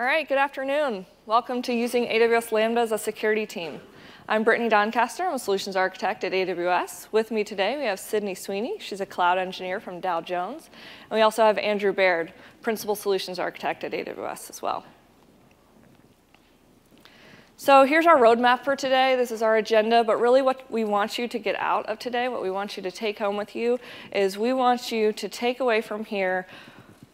All right, good afternoon. Welcome to Using AWS Lambda as a Security Team. I'm Brittany Doncaster. I'm a Solutions Architect at AWS. With me today, we have Sydney Sweeney. She's a Cloud Engineer from Dow Jones. And we also have Andrew Baird, Principal Solutions Architect at AWS as well. So here's our roadmap for today. This is our agenda, but really what we want you to get out of today, what we want you to take home with you, is we want you to take away from here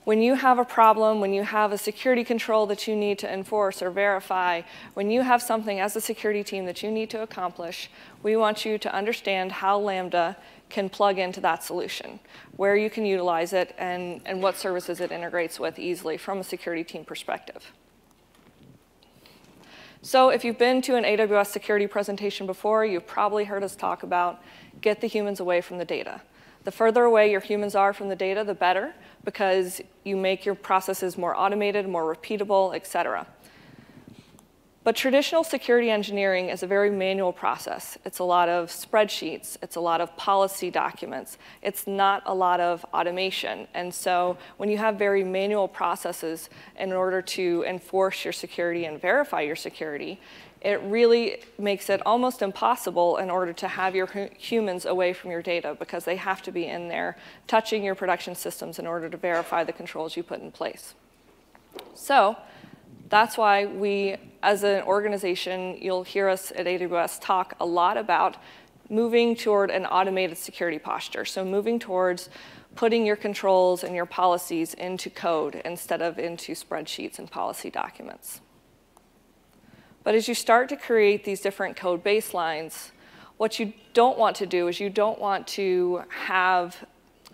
when you have a problem, when you have a security control that you need to enforce or verify, when you have something as a security team that you need to accomplish, we want you to understand how Lambda can plug into that solution, where you can utilize it, and what services it integrates with easily from a security team perspective. So if you've been to an AWS security presentation before, you've probably heard us talk about get the humans away from the data. The further away your humans are from the data, the better, because you make your processes more automated, more repeatable, et cetera. But traditional security engineering is a very manual process. It's a lot of spreadsheets. It's a lot of policy documents. It's not a lot of automation. And so when you have very manual processes in order to enforce your security and verify your security, it really makes it almost impossible in order to have your humans away from your data, because they have to be in there touching your production systems in order to verify the controls you put in place. So that's why we, as an organization, you'll hear us at AWS talk a lot about moving toward an automated security posture. So moving towards putting your controls and your policies into code instead of into spreadsheets and policy documents. But as you start to create these different code baselines, what you don't want to do is you don't want to have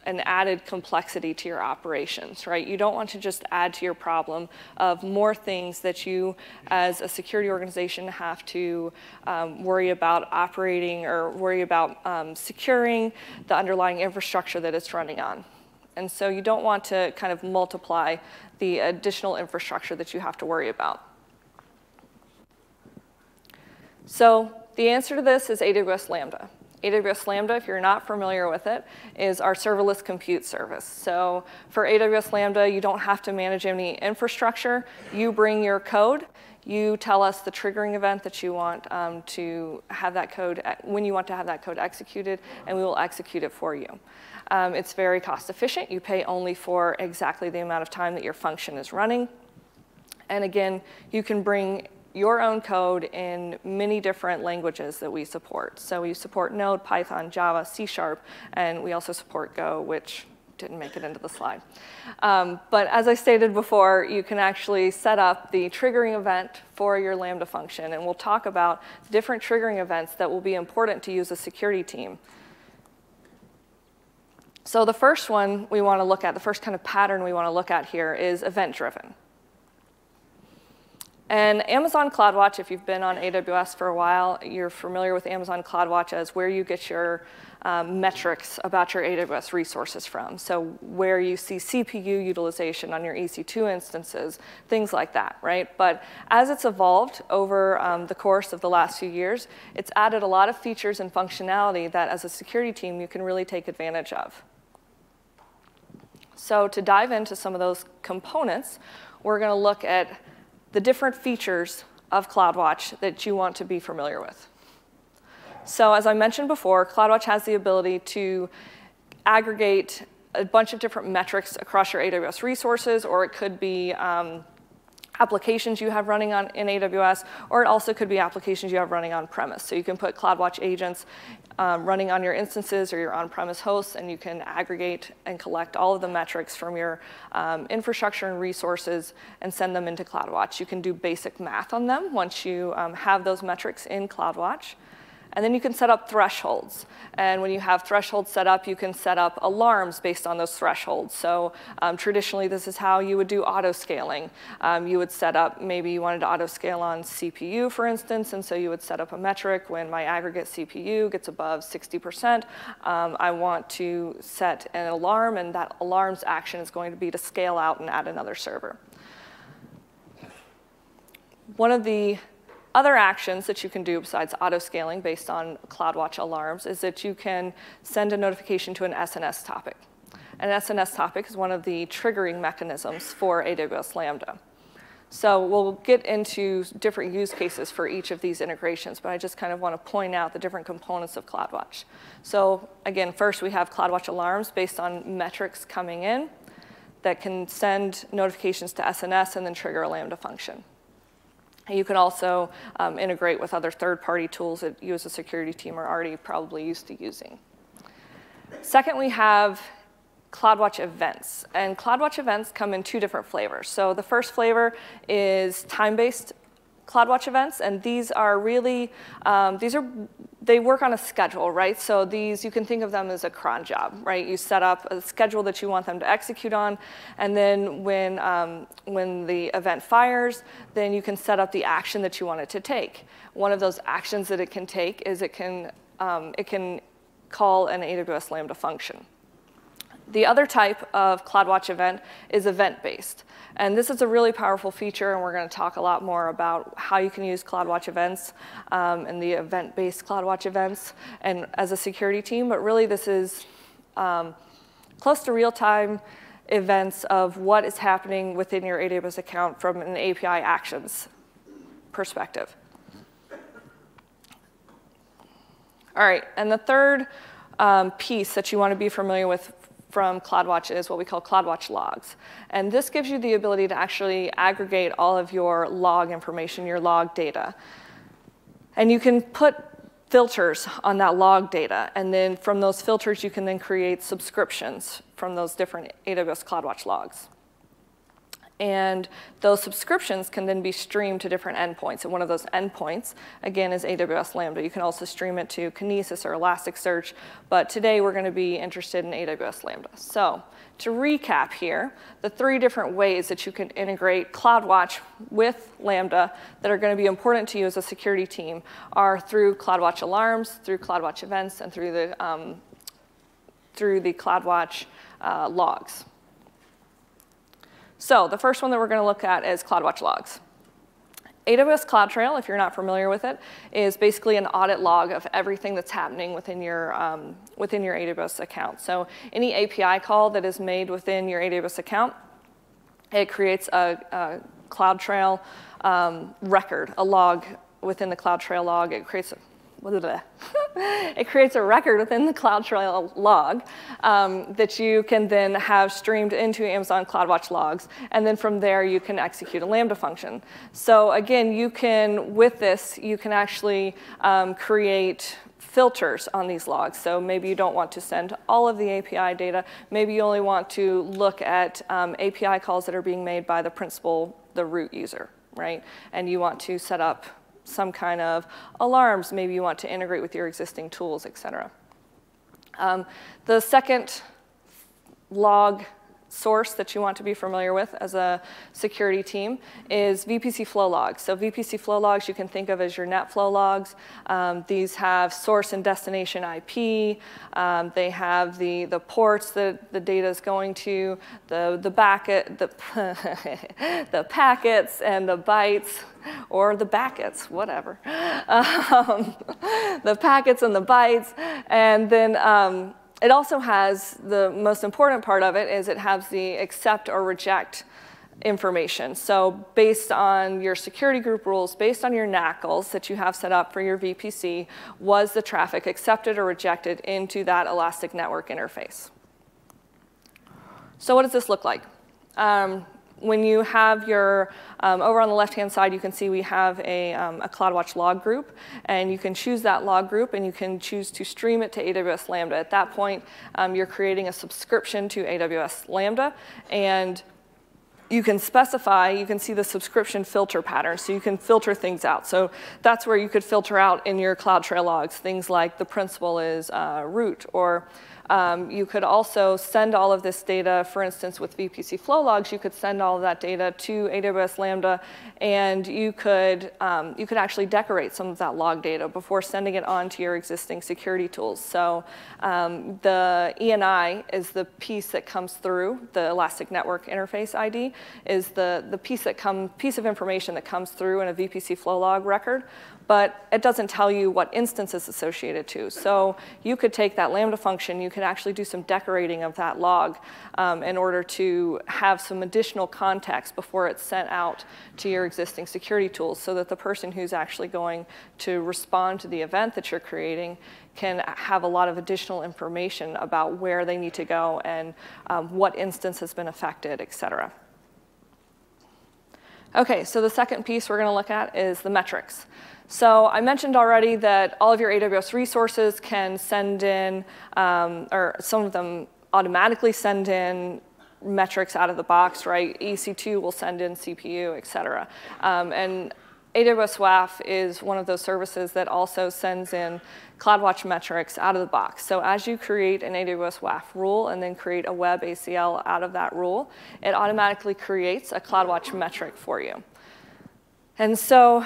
an added complexity to your operations, right? You don't want to just add to your problem of more things that you, as a security organization, have to worry about operating or worry about securing the underlying infrastructure that it's running on. And so you don't want to kind of multiply the additional infrastructure that you have to worry about. So the answer to this is AWS Lambda. AWS Lambda, if you're not familiar with it, is our serverless compute service. So for AWS Lambda, you don't have to manage any infrastructure. You bring your code. You tell us the triggering event that you want to have that code, when you want to have that code executed, and we will execute it for you. It's very cost efficient. You pay only for exactly the amount of time that your function is running. And again, you can bring your own code in many different languages that we support. So we support Node, Python, Java, C#, and we also support Go, which didn't make it into the slide. But as I stated before, you can actually set up the triggering event for your Lambda function, and we'll talk about different triggering events that will be important to use as a security team. So the first one we want to look at, the first kind of pattern we want to look at here is event-driven. And Amazon CloudWatch, if you've been on AWS for a while, you're familiar with Amazon CloudWatch as where you get your metrics about your AWS resources from. So where you see CPU utilization on your EC2 instances, things like that, right? But as it's evolved over the course of the last few years, it's added a lot of features and functionality that as a security team you can really take advantage of. So to dive into some of those components, we're going to look at the different features of CloudWatch that you want to be familiar with. So as I mentioned before, CloudWatch has the ability to aggregate a bunch of different metrics across your AWS resources, or it could be applications you have running on in AWS, or it also could be applications you have running on-premise. So you can put CloudWatch agents running on your instances or your on-premise hosts, and you can aggregate and collect all of the metrics from your infrastructure and resources and send them into CloudWatch. You can do basic math on them once you have those metrics in CloudWatch. And then you can set up thresholds. And when you have thresholds set up, you can set up alarms based on those thresholds. So traditionally, this is how you would do auto-scaling. You would set up, maybe you wanted to auto-scale on CPU, for instance, and so you would set up a metric when my aggregate CPU gets above 60%, I want to set an alarm, and that alarm's action is going to be to scale out and add another server. One of the other actions that you can do besides auto-scaling based on CloudWatch alarms is that you can send a notification to an SNS topic. An SNS topic is one of the triggering mechanisms for AWS Lambda. So we'll get into different use cases for each of these integrations, but I just kind of want to point out the different components of CloudWatch. So again, first we have CloudWatch alarms based on metrics coming in that can send notifications to SNS and then trigger a Lambda function. And you can also integrate with other third-party tools that you as a security team are already probably used to using. Second, we have CloudWatch events. And CloudWatch events come in two different flavors. So the first flavor is time-based CloudWatch events, and these are really, they work on a schedule, right? So these, you can think of them as a cron job, right? You set up a schedule that you want them to execute on, and then when the event fires, then you can set up the action that you want it to take. One of those actions that it can take is it can call an AWS Lambda function. The other type of CloudWatch event is event-based. And this is a really powerful feature, and we're going to talk a lot more about how you can use CloudWatch events and the event-based CloudWatch events and as a security team. But really, this is close to real-time events of what is happening within your AWS account from an API actions perspective. All right, and the third piece that you want to be familiar with from CloudWatch is what we call CloudWatch logs. And this gives you the ability to actually aggregate all of your log information, your log data. And you can put filters on that log data. And then from those filters, you can then create subscriptions from those different AWS CloudWatch logs. And those subscriptions can then be streamed to different endpoints. And one of those endpoints, again, is AWS Lambda. You can also stream it to Kinesis or Elasticsearch. But today, we're going to be interested in AWS Lambda. So to recap here, the three different ways that you can integrate CloudWatch with Lambda that are going to be important to you as a security team are through CloudWatch alarms, through CloudWatch events, and through the CloudWatch logs. So the first one that we're going to look at is CloudWatch logs. AWS CloudTrail, if you're not familiar with it, is basically an audit log of everything that's happening within your AWS account. So any API call that is made within your AWS account, it creates a CloudTrail record, a log within the CloudTrail log. It creates a it creates a record within the CloudTrail log that you can then have streamed into Amazon CloudWatch logs. And then from there, you can execute a Lambda function. So again, you can, with this, you can actually create filters on these logs. So maybe you don't want to send all of the API data. Maybe you only want to look at API calls that are being made by the principal, the root user, right? And you want to set up some kind of alarms. Maybe you want to integrate with your existing tools, et cetera. The second log source that you want to be familiar with as a security team is VPC flow logs. So VPC flow logs you can think of as your net flow logs. These have source and destination IP. They have the ports that the data is going to, the packets and the bytes, or the backets, whatever. The packets and the bytes, and then it also has, the most important part of it is it has the accept or reject information. So based on your security group rules, based on your NACLs that you have set up for your VPC, was the traffic accepted or rejected into that Elastic Network interface? So what does this look like? When you have your, over on the left-hand side, you can see we have a CloudWatch log group. And you can choose that log group, and you can choose to stream it to AWS Lambda. At that point, you're creating a subscription to AWS Lambda. And you can specify, you can see the subscription filter pattern. So you can filter things out. So that's where you could filter out in your CloudTrail logs things like the principal is root, or you could also send all of this data, for instance, with VPC flow logs, you could send all of that data to AWS Lambda, and you could actually decorate some of that log data before sending it on to your existing security tools. So the ENI is the piece that comes through, the Elastic Network Interface ID is the piece of information that comes through in a VPC flow log record, but it doesn't tell you what instance it's associated to. So you could take that Lambda function, you can actually do some decorating of that log in order to have some additional context before it's sent out to your existing security tools so that the person who's actually going to respond to the event that you're creating can have a lot of additional information about where they need to go and what instance has been affected, et cetera. Okay, so the second piece we're going to look at is the metrics. So I mentioned already that all of your AWS resources can send in, or some of them automatically send in metrics out of the box, right? EC2 will send in CPU, et cetera. And AWS WAF is one of those services that also sends in CloudWatch metrics out of the box. So as you create an AWS WAF rule and then create a web ACL out of that rule, it automatically creates a CloudWatch metric for you. And so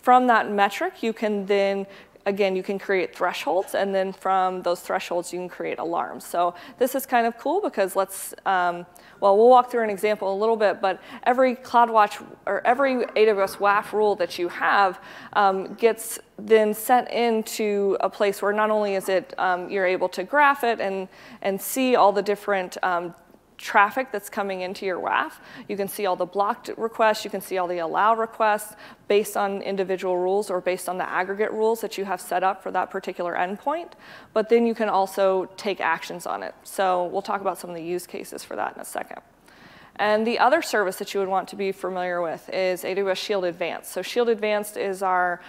from that metric, you can then, again, you can create thresholds, and then from those thresholds, you can create alarms. So this is kind of cool because let's, well, we'll walk through an example a little bit, but every CloudWatch or every AWS WAF rule that you have gets then sent into a place where not only is it, you're able to graph it and see all the different traffic that's coming into your WAF. You can see all the blocked requests. You can see all the allow requests based on individual rules or based on the aggregate rules that you have set up for that particular endpoint. But then you can also take actions on it. So we'll talk about some of the use cases for that in a second. And the other service that you would want to be familiar with is AWS Shield Advanced. So Shield Advanced is our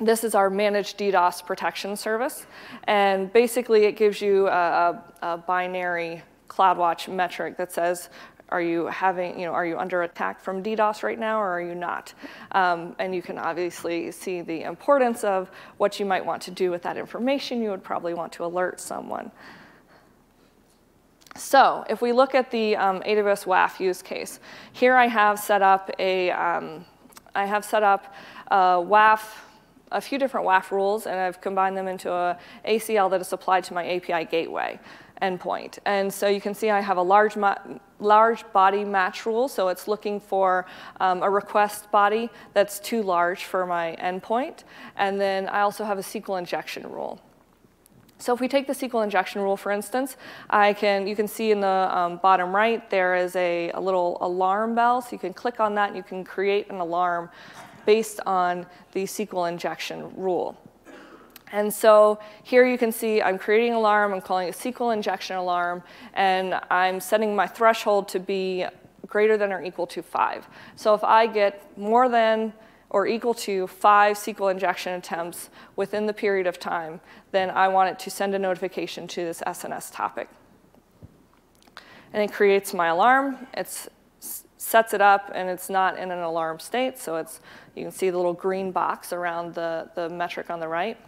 this is our managed DDoS protection service. And basically, it gives you a binary CloudWatch metric that says, are you having, you know, are you under attack from DDoS right now, or are you not? And you can obviously see the importance of what you might want to do with that information. You would probably want to alert someone. So if we look at the AWS WAF use case, here I have set up a a few different WAF rules, and I've combined them into an ACL that is applied to my API Gateway endpoint. And so you can see I have a large body match rule, so it's looking for a request body that's too large for my endpoint. And then I also have a SQL injection rule. So if we take the SQL injection rule, for instance, you can see in the bottom right there is a little alarm bell, so you can click on that and you can create an alarm based on the SQL injection rule. And so here you can see I'm creating an alarm, I'm calling it a SQL injection alarm, and I'm setting my threshold to be greater than or equal to 5. So if I get more than or equal to 5 SQL injection attempts within the period of time, then I want it to send a notification to this SNS topic. And it creates my alarm. It's sets it up, and it's not in an alarm state, so it's, you can see the little green box around the metric on the right.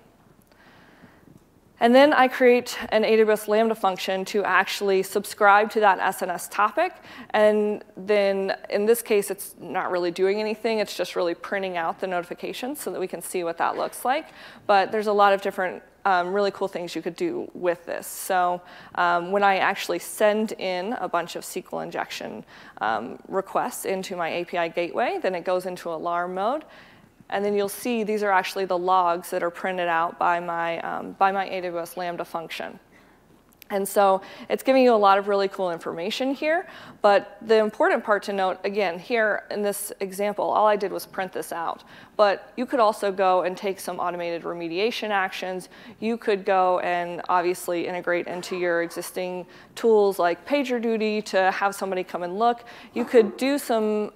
And then I create an AWS Lambda function to actually subscribe to that SNS topic, and then in this case, it's not really doing anything, it's just really printing out the notification so that we can see what that looks like, but there's a lot of different really cool things you could do with this. So when I actually send in a bunch of SQL injection requests into my API gateway, then it goes into alarm mode. And then you'll see these are actually the logs that are printed out by my AWS Lambda function. And so it's giving you a lot of really cool information here. But the important part to note, again, here in this example, all I did was print this out. But you could also go and take some automated remediation actions. You could go and obviously integrate into your existing tools like PagerDuty to have somebody come and look. You could do some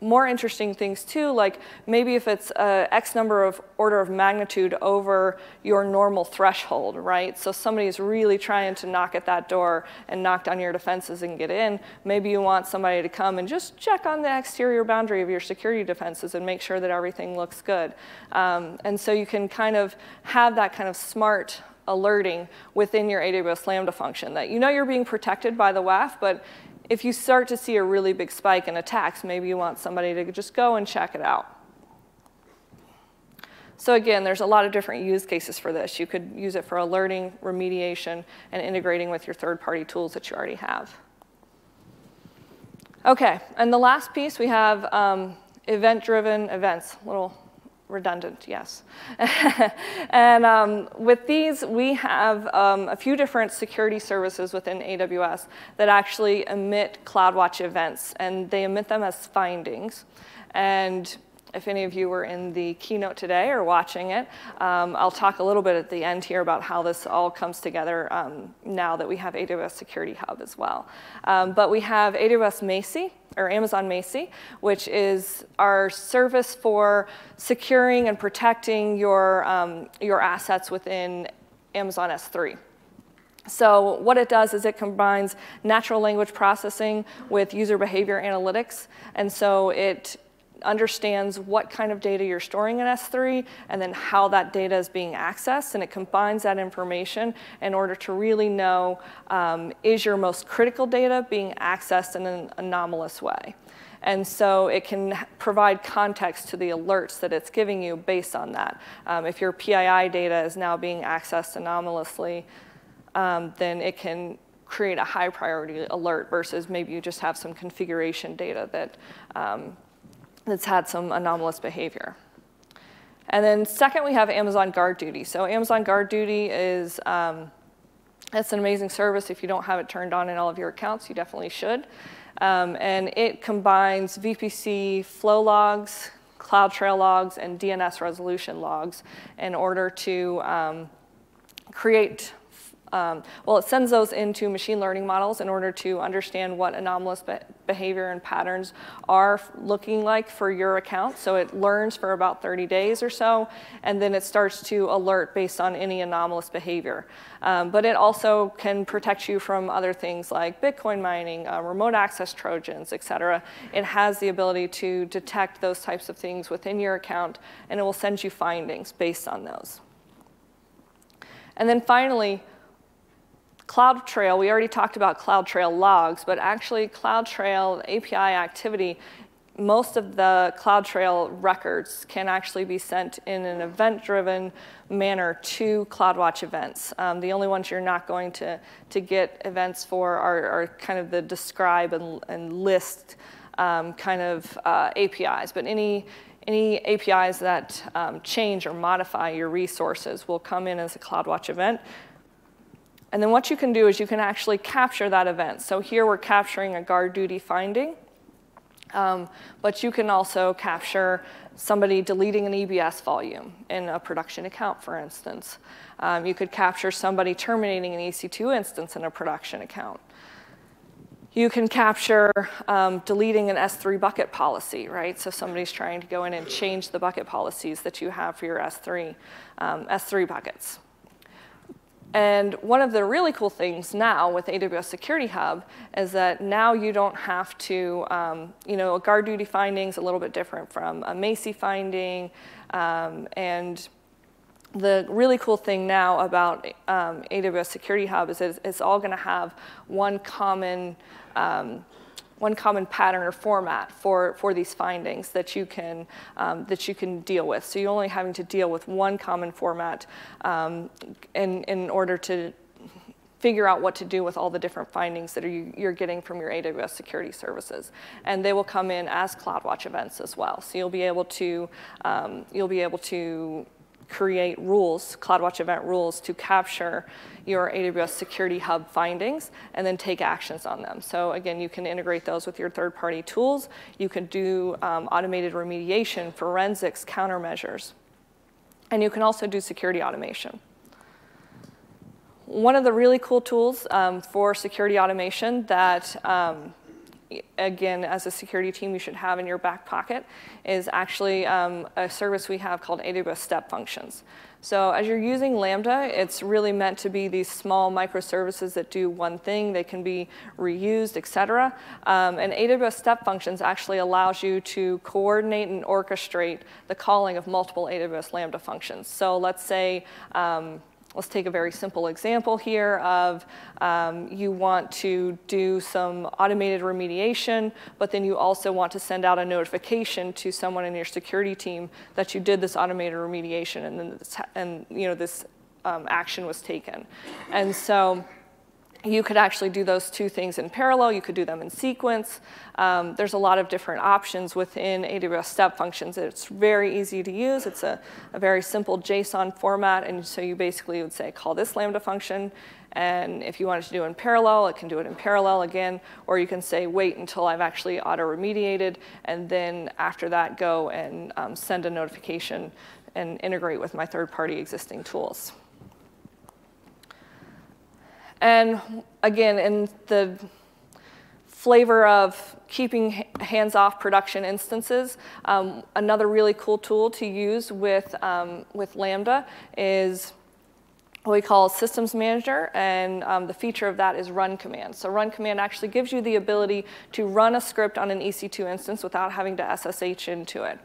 more interesting things too, like maybe if it's X number of order of magnitude over your normal threshold, right? So somebody's really trying to knock at that door and knock down your defenses and get in. Maybe you want somebody to come and just check on the exterior boundary of your security defenses and make sure that everything looks good. And so you can kind of have that kind of smart alerting within your AWS Lambda function that you know you're being protected by the WAF, but if you start to see a really big spike in attacks, maybe you want somebody to just go and check it out. So again, there's a lot of different use cases for this. You could use it for alerting, remediation, and integrating with your third-party tools that you already have. OK, and the last piece we have event-driven events, little redundant, yes. And with these, we have a few different security services within AWS that actually emit CloudWatch events, and they emit them as findings. And if any of you were in the keynote today or watching it, I'll talk a little bit at the end here about how this all comes together now that we have AWS Security Hub as well. But we have AWS Macie, or Amazon Macie, which is our service for securing and protecting your assets within Amazon S3. So what it does is it combines natural language processing with user behavior analytics, and so it understands what kind of data you're storing in S3 and then how that data is being accessed, and it combines that information in order to really know is your most critical data being accessed in an anomalous way. And so it can provide context to the alerts that it's giving you based on that. If your PII data is now being accessed anomalously, then it can create a high priority alert versus maybe you just have some configuration data that that's had some anomalous behavior. And then second, we have Amazon GuardDuty. So Amazon GuardDuty is it's an amazing service. If you don't have it turned on in all of your accounts, you definitely should. And it combines VPC flow logs, CloudTrail logs, and DNS resolution logs in order to create it sends those into machine learning models in order to understand what anomalous behavior and patterns are looking like for your account. So it learns for about 30 days or so, and then it starts to alert based on any anomalous behavior. But it also can protect you from other things like Bitcoin mining, remote access Trojans, et cetera. It has the ability to detect those types of things within your account, and it will send you findings based on those. And then finally, CloudTrail, we already talked about CloudTrail logs, but actually CloudTrail API activity, most of the CloudTrail records can actually be sent in an event-driven manner to CloudWatch events. The only ones you're not going to get events for are kind of the describe and list kind of APIs, but any APIs that change or modify your resources will come in as a CloudWatch event. And then what you can do is you can actually capture that event. So here we're capturing a GuardDuty finding, but you can also capture somebody deleting an EBS volume in a production account, for instance. You could capture somebody terminating an EC2 instance in a production account. You can capture deleting an S3 bucket policy, right? So somebody's trying to go in and change the bucket policies that you have for your S3 buckets. And one of the really cool things now with AWS Security Hub is that now you don't have to, a GuardDuty finding is a little bit different from a Macie finding. And the really cool thing now about AWS Security Hub is that it's all going to have one common pattern or format for these findings that you can deal with. So you're only having to deal with one common format in order to figure out what to do with all the different findings that you're getting from your AWS security services. And they will come in as CloudWatch events as well. So you'll be able to create rules, CloudWatch event rules, to capture your AWS Security Hub findings and then take actions on them. So again, you can integrate those with your third-party tools. You can do automated remediation, forensics, countermeasures. And you can also do security automation. One of the really cool tools for security automation that again, as a security team, you should have in your back pocket is actually a service we have called AWS Step Functions. So as you're using Lambda, it's really meant to be these small microservices that do one thing. They can be reused, et cetera. And AWS Step Functions actually allows you to coordinate and orchestrate the calling of multiple AWS Lambda functions. So let's say, let's take a very simple example here of you want to do some automated remediation, but then you also want to send out a notification to someone in your security team that you did this automated remediation and then this action was taken. And so You could actually do those two things in parallel. You could do them in sequence. There's a lot of different options within AWS Step Functions. It's very easy to use. It's a very simple JSON format. And so you basically would say, call this Lambda function. And if you wanted to do it in parallel, it can do it in parallel again. Or you can say, wait until I've actually auto-remediated. And then after that, go and send a notification and integrate with my third-party existing tools. And again, in the flavor of keeping hands-off production instances, another really cool tool to use with Lambda is what we call Systems Manager, and the feature of that is run command. So run command actually gives you the ability to run a script on an EC2 instance without having to SSH into it.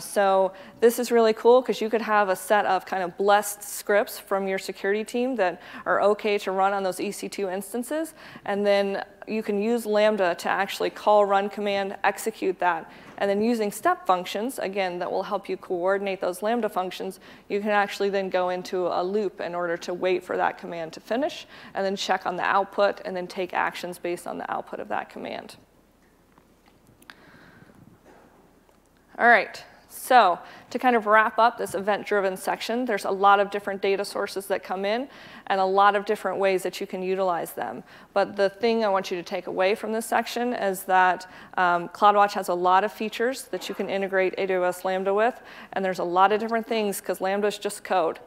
So this is really cool because you could have a set of kind of blessed scripts from your security team that are okay to run on those EC2 instances, and then you can use Lambda to actually call run command, execute that, and then using step functions, again, that will help you coordinate those Lambda functions, you can actually then go into a loop in order to wait for that command to finish, and then check on the output, and then take actions based on the output of that command. All right. So to kind of wrap up this event-driven section, there's a lot of different data sources that come in and a lot of different ways that you can utilize them. But the thing I want you to take away from this section is that CloudWatch has a lot of features that you can integrate AWS Lambda with, and there's a lot of different things because Lambda is just code.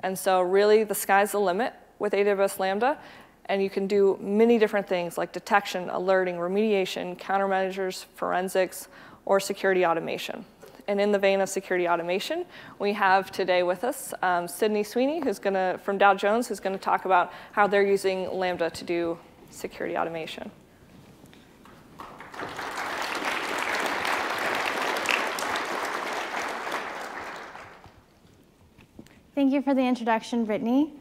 And so really the sky's the limit with AWS Lambda, and you can do many different things like detection, alerting, remediation, countermeasures, forensics, or security automation. And in the vein of security automation, we have today with us Sydney Sweeney, who's gonna, from Dow Jones, who's going to talk about how they're using Lambda to do security automation. Thank you for the introduction, Brittany.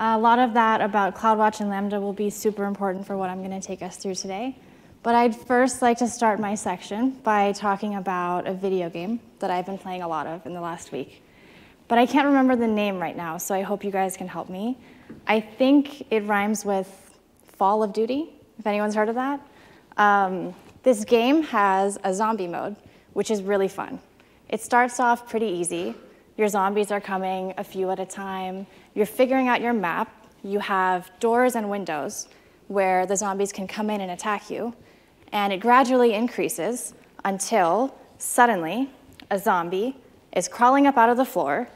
A lot of that about CloudWatch and Lambda will be super important for what I'm going to take us through today. But I'd first like to start my section by talking about a video game that I've been playing a lot of in the last week. But I can't remember the name right now, so I hope you guys can help me. I think it rhymes with Fall of Duty, if anyone's heard of that. This game has a zombie mode, which is really fun. It starts off pretty easy. Your zombies are coming a few at a time. You're figuring out your map. You have doors and windows where the zombies can come in and attack you. And it gradually increases until suddenly a zombie is crawling up out of the floor,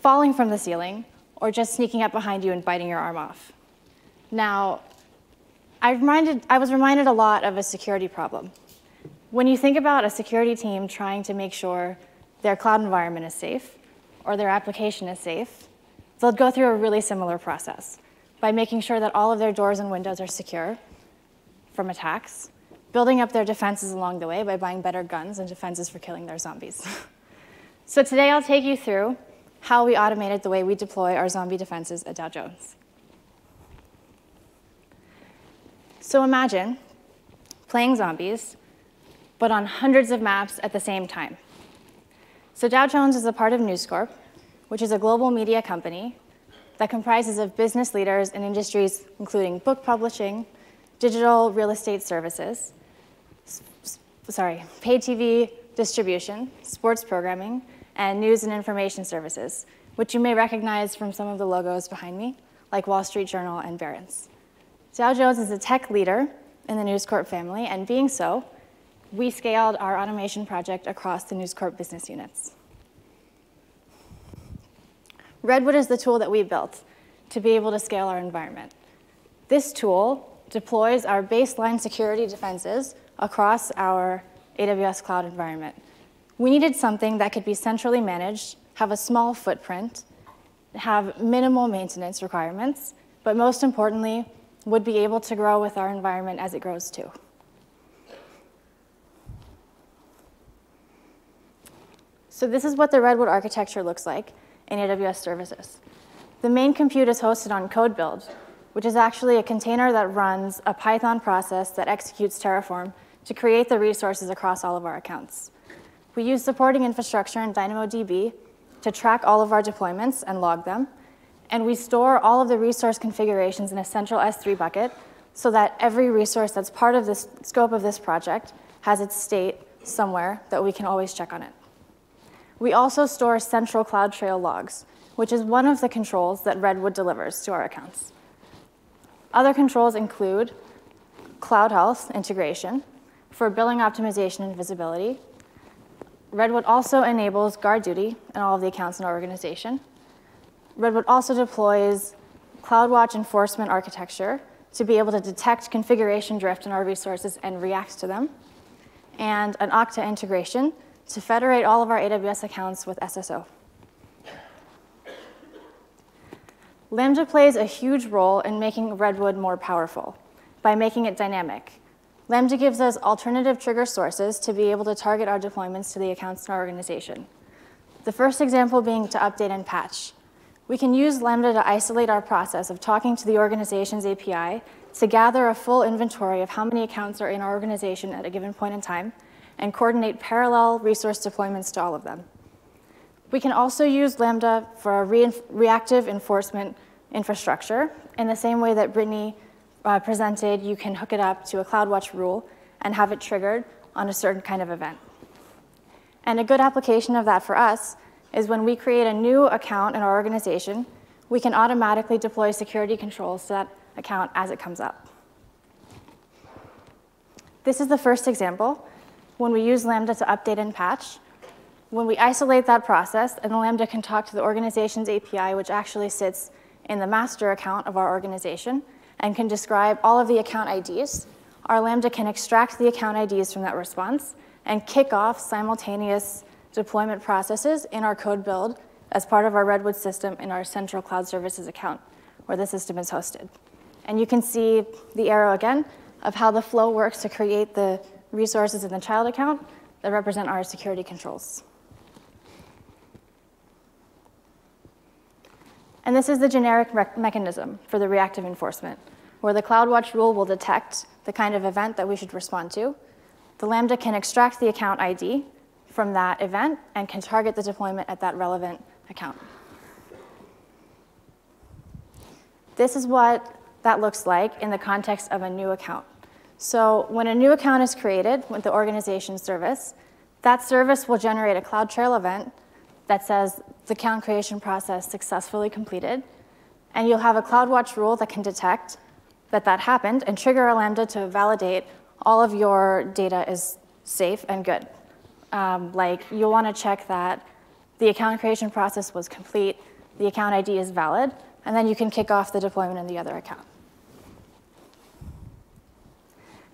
falling from the ceiling, or just sneaking up behind you and biting your arm off. Now, I was reminded a lot of a security problem. When you think about a security team trying to make sure their cloud environment is safe or their application is safe, they'll go through a really similar process by making sure that all of their doors and windows are secure from attacks, building up their defenses along the way by buying better guns and defenses for killing their zombies. So today I'll take you through how we automated the way we deploy our zombie defenses at Dow Jones. So imagine playing zombies, but on hundreds of maps at the same time. So Dow Jones is a part of News Corp, which is a global media company that comprises of business leaders in industries including book publishing, digital real estate services, pay TV distribution, sports programming, and news and information services, which you may recognize from some of the logos behind me, like Wall Street Journal and Barron's. Dow Jones is a tech leader in the News Corp family, and being so, we scaled our automation project across the News Corp business units. Redwood is the tool that we built to be able to scale our environment. This tool deploys our baseline security defenses across our AWS cloud environment. We needed something that could be centrally managed, have a small footprint, have minimal maintenance requirements, but most importantly, would be able to grow with our environment as it grows too. So this is what the Redwood architecture looks like in AWS services. The main compute is hosted on CodeBuild, which is actually a container that runs a Python process that executes Terraform to create the resources across all of our accounts. We use supporting infrastructure in DynamoDB to track all of our deployments and log them, and we store all of the resource configurations in a central S3 bucket so that every resource that's part of the scope of this project has its state somewhere that we can always check on it. We also store central CloudTrail logs, which is one of the controls that Redwood delivers to our accounts. Other controls include CloudHealth integration for billing optimization and visibility. Redwood also enables GuardDuty in all of the accounts in our organization. Redwood also deploys CloudWatch enforcement architecture to be able to detect configuration drift in our resources and react to them, and an Okta integration to federate all of our AWS accounts with SSO. Lambda plays a huge role in making Redwood more powerful by making it dynamic. Lambda gives us alternative trigger sources to be able to target our deployments to the accounts in our organization. The first example being to update and patch. We can use Lambda to isolate our process of talking to the organization's API to gather a full inventory of how many accounts are in our organization at a given point in time and coordinate parallel resource deployments to all of them. We can also use Lambda for reactive enforcement infrastructure. In the same way that Brittany presented, you can hook it up to a CloudWatch rule and have it triggered on a certain kind of event. And a good application of that for us is when we create a new account in our organization, we can automatically deploy security controls to that account as it comes up. This is the first example, when we use Lambda to update and patch. When we isolate that process, and Lambda can talk to the organization's API, which actually sits in the master account of our organization, and can describe all of the account IDs, our Lambda can extract the account IDs from that response and kick off simultaneous deployment processes in our code build as part of our Redwood system in our central cloud services account where the system is hosted. And you can see the arrow again of how the flow works to create the resources in the child account that represent our security controls. And this is the generic mechanism for the reactive enforcement, where the CloudWatch rule will detect the kind of event that we should respond to. The Lambda can extract the account ID from that event and can target the deployment at that relevant account. This is what that looks like in the context of a new account. So when a new account is created with the organization service, that service will generate a CloudTrail event that says the account creation process successfully completed, and you'll have a CloudWatch rule that can detect that that happened and trigger a Lambda to validate all of your data is safe and good. Like you'll want to check that the account creation process was complete, the account ID is valid, and then you can kick off the deployment in the other account.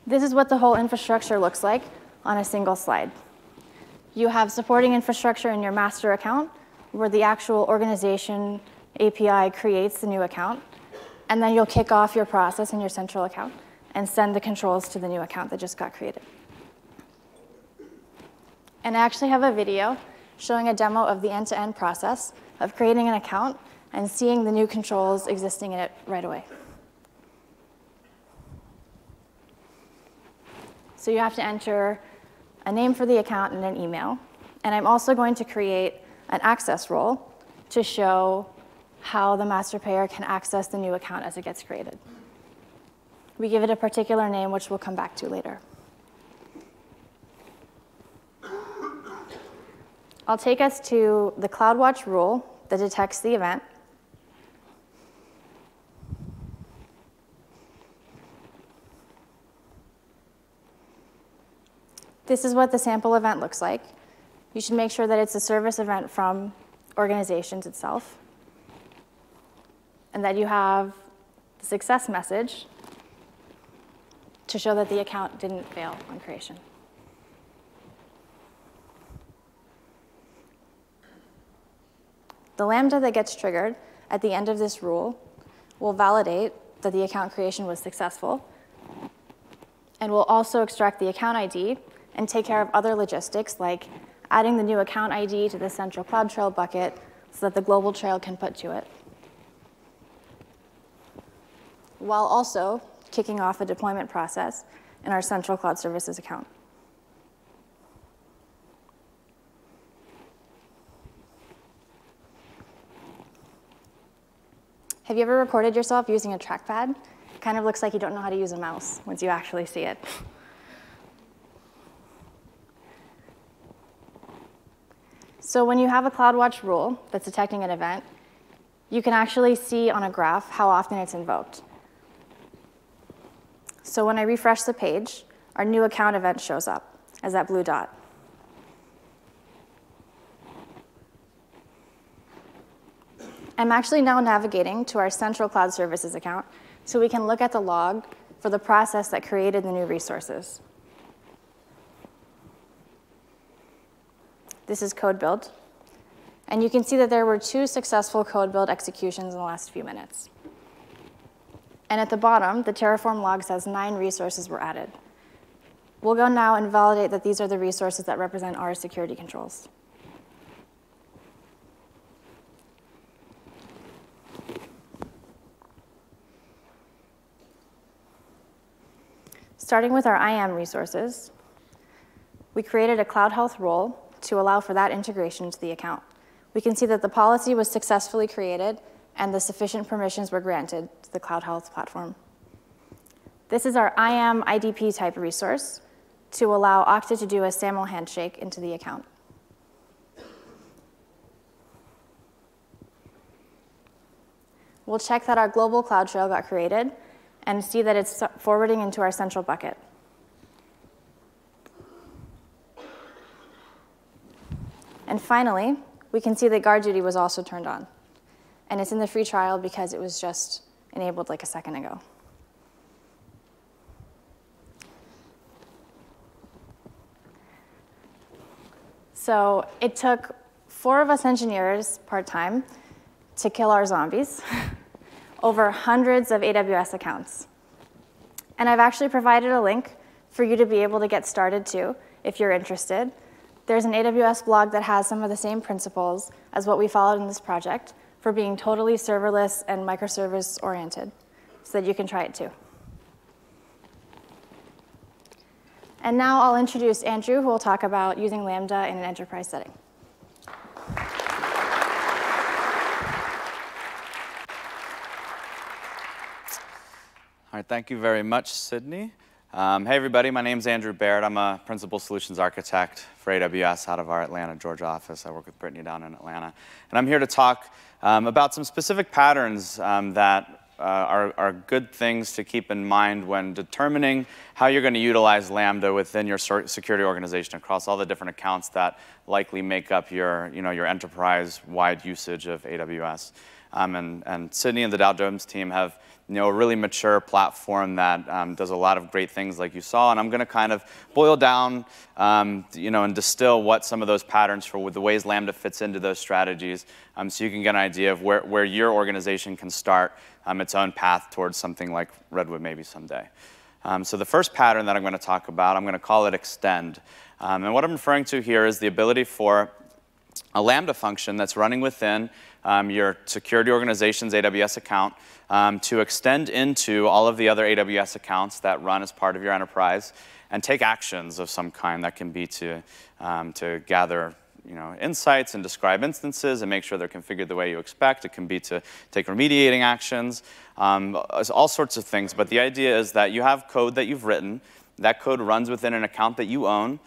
This is what the whole infrastructure looks like on a single slide. You have supporting infrastructure in your master account where the actual organization API creates the new account, and then you'll kick off your process in your central account and send the controls to the new account that just got created. And I actually have a video showing a demo of the end-to-end process of creating an account and seeing the new controls existing in it right away. So you have to enter a name for the account and an email. And I'm also going to create an access role to show how the master payer can access the new account as it gets created. We give it a particular name, which we'll come back to later. I'll take us to the CloudWatch rule that detects the event. This is what the sample event looks like. You should make sure that it's a service event from organizations itself, and that you have the success message to show that the account didn't fail on creation. The Lambda that gets triggered at the end of this rule will validate that the account creation was successful, and will also extract the account ID and take care of other logistics like adding the new account ID to the central CloudTrail bucket so that the global trail can put to it, while also kicking off a deployment process in our central cloud services account. Have you ever reported yourself using a trackpad? It kind of looks like you don't know how to use a mouse once you actually see it. So when you have a CloudWatch rule that's detecting an event, you can actually see on a graph how often it's invoked. So when I refresh the page, our new account event shows up as that blue dot. I'm actually now navigating to our central cloud services account so we can look at the log for the process that created the new resources. This is CodeBuild. And you can see that there were 2 successful CodeBuild executions in the last few minutes. And at the bottom, the Terraform log says 9 resources were added. We'll go now and validate that these are the resources that represent our security controls. Starting with our IAM resources, we created a CloudHealth role to allow for that integration to the account. We can see that the policy was successfully created and the sufficient permissions were granted to the CloudHealth platform. This is our IAM IDP type resource to allow Okta to do a SAML handshake into the account. We'll check that our global CloudTrail got created and see that it's forwarding into our central bucket. And finally, we can see that GuardDuty was also turned on. And it's in the free trial because it was just enabled like a second ago. So it took 4 of us engineers part-time to kill our zombies over hundreds of AWS accounts. And I've actually provided a link for you to be able to get started too, if you're interested. There's an AWS blog that has some of the same principles as what we followed in this project for being totally serverless and microservice oriented, so that you can try it too. And now I'll introduce Andrew, who will talk about using Lambda in an enterprise setting. All right, thank you very much, Sydney. Hey, everybody. My name's Andrew Baird. I'm a principal solutions architect for AWS out of our Atlanta, Georgia office. I work with Brittany down in Atlanta. And I'm here to talk about some specific patterns that are good things to keep in mind when determining how you're going to utilize Lambda within your security organization across all the different accounts that likely make up your, your enterprise-wide usage of AWS. And Sydney and the Dow Jones team have a really mature platform that does a lot of great things like you saw. And I'm going to kind of boil down and distill what some of those patterns for the ways Lambda fits into those strategies so you can get an idea of where your organization can start its own path towards something like Redwood maybe someday. So the first pattern that I'm going to talk about, I'm going to call it extend. And what I'm referring to here is the ability for a Lambda function that's running within your security organization's AWS account to extend into all of the other AWS accounts that run as part of your enterprise and take actions of some kind that can be to gather insights and describe instances and make sure they're configured the way you expect. It can be to take remediating actions, all sorts of things. But the idea is that you have code that you've written. That code runs within an account that you own.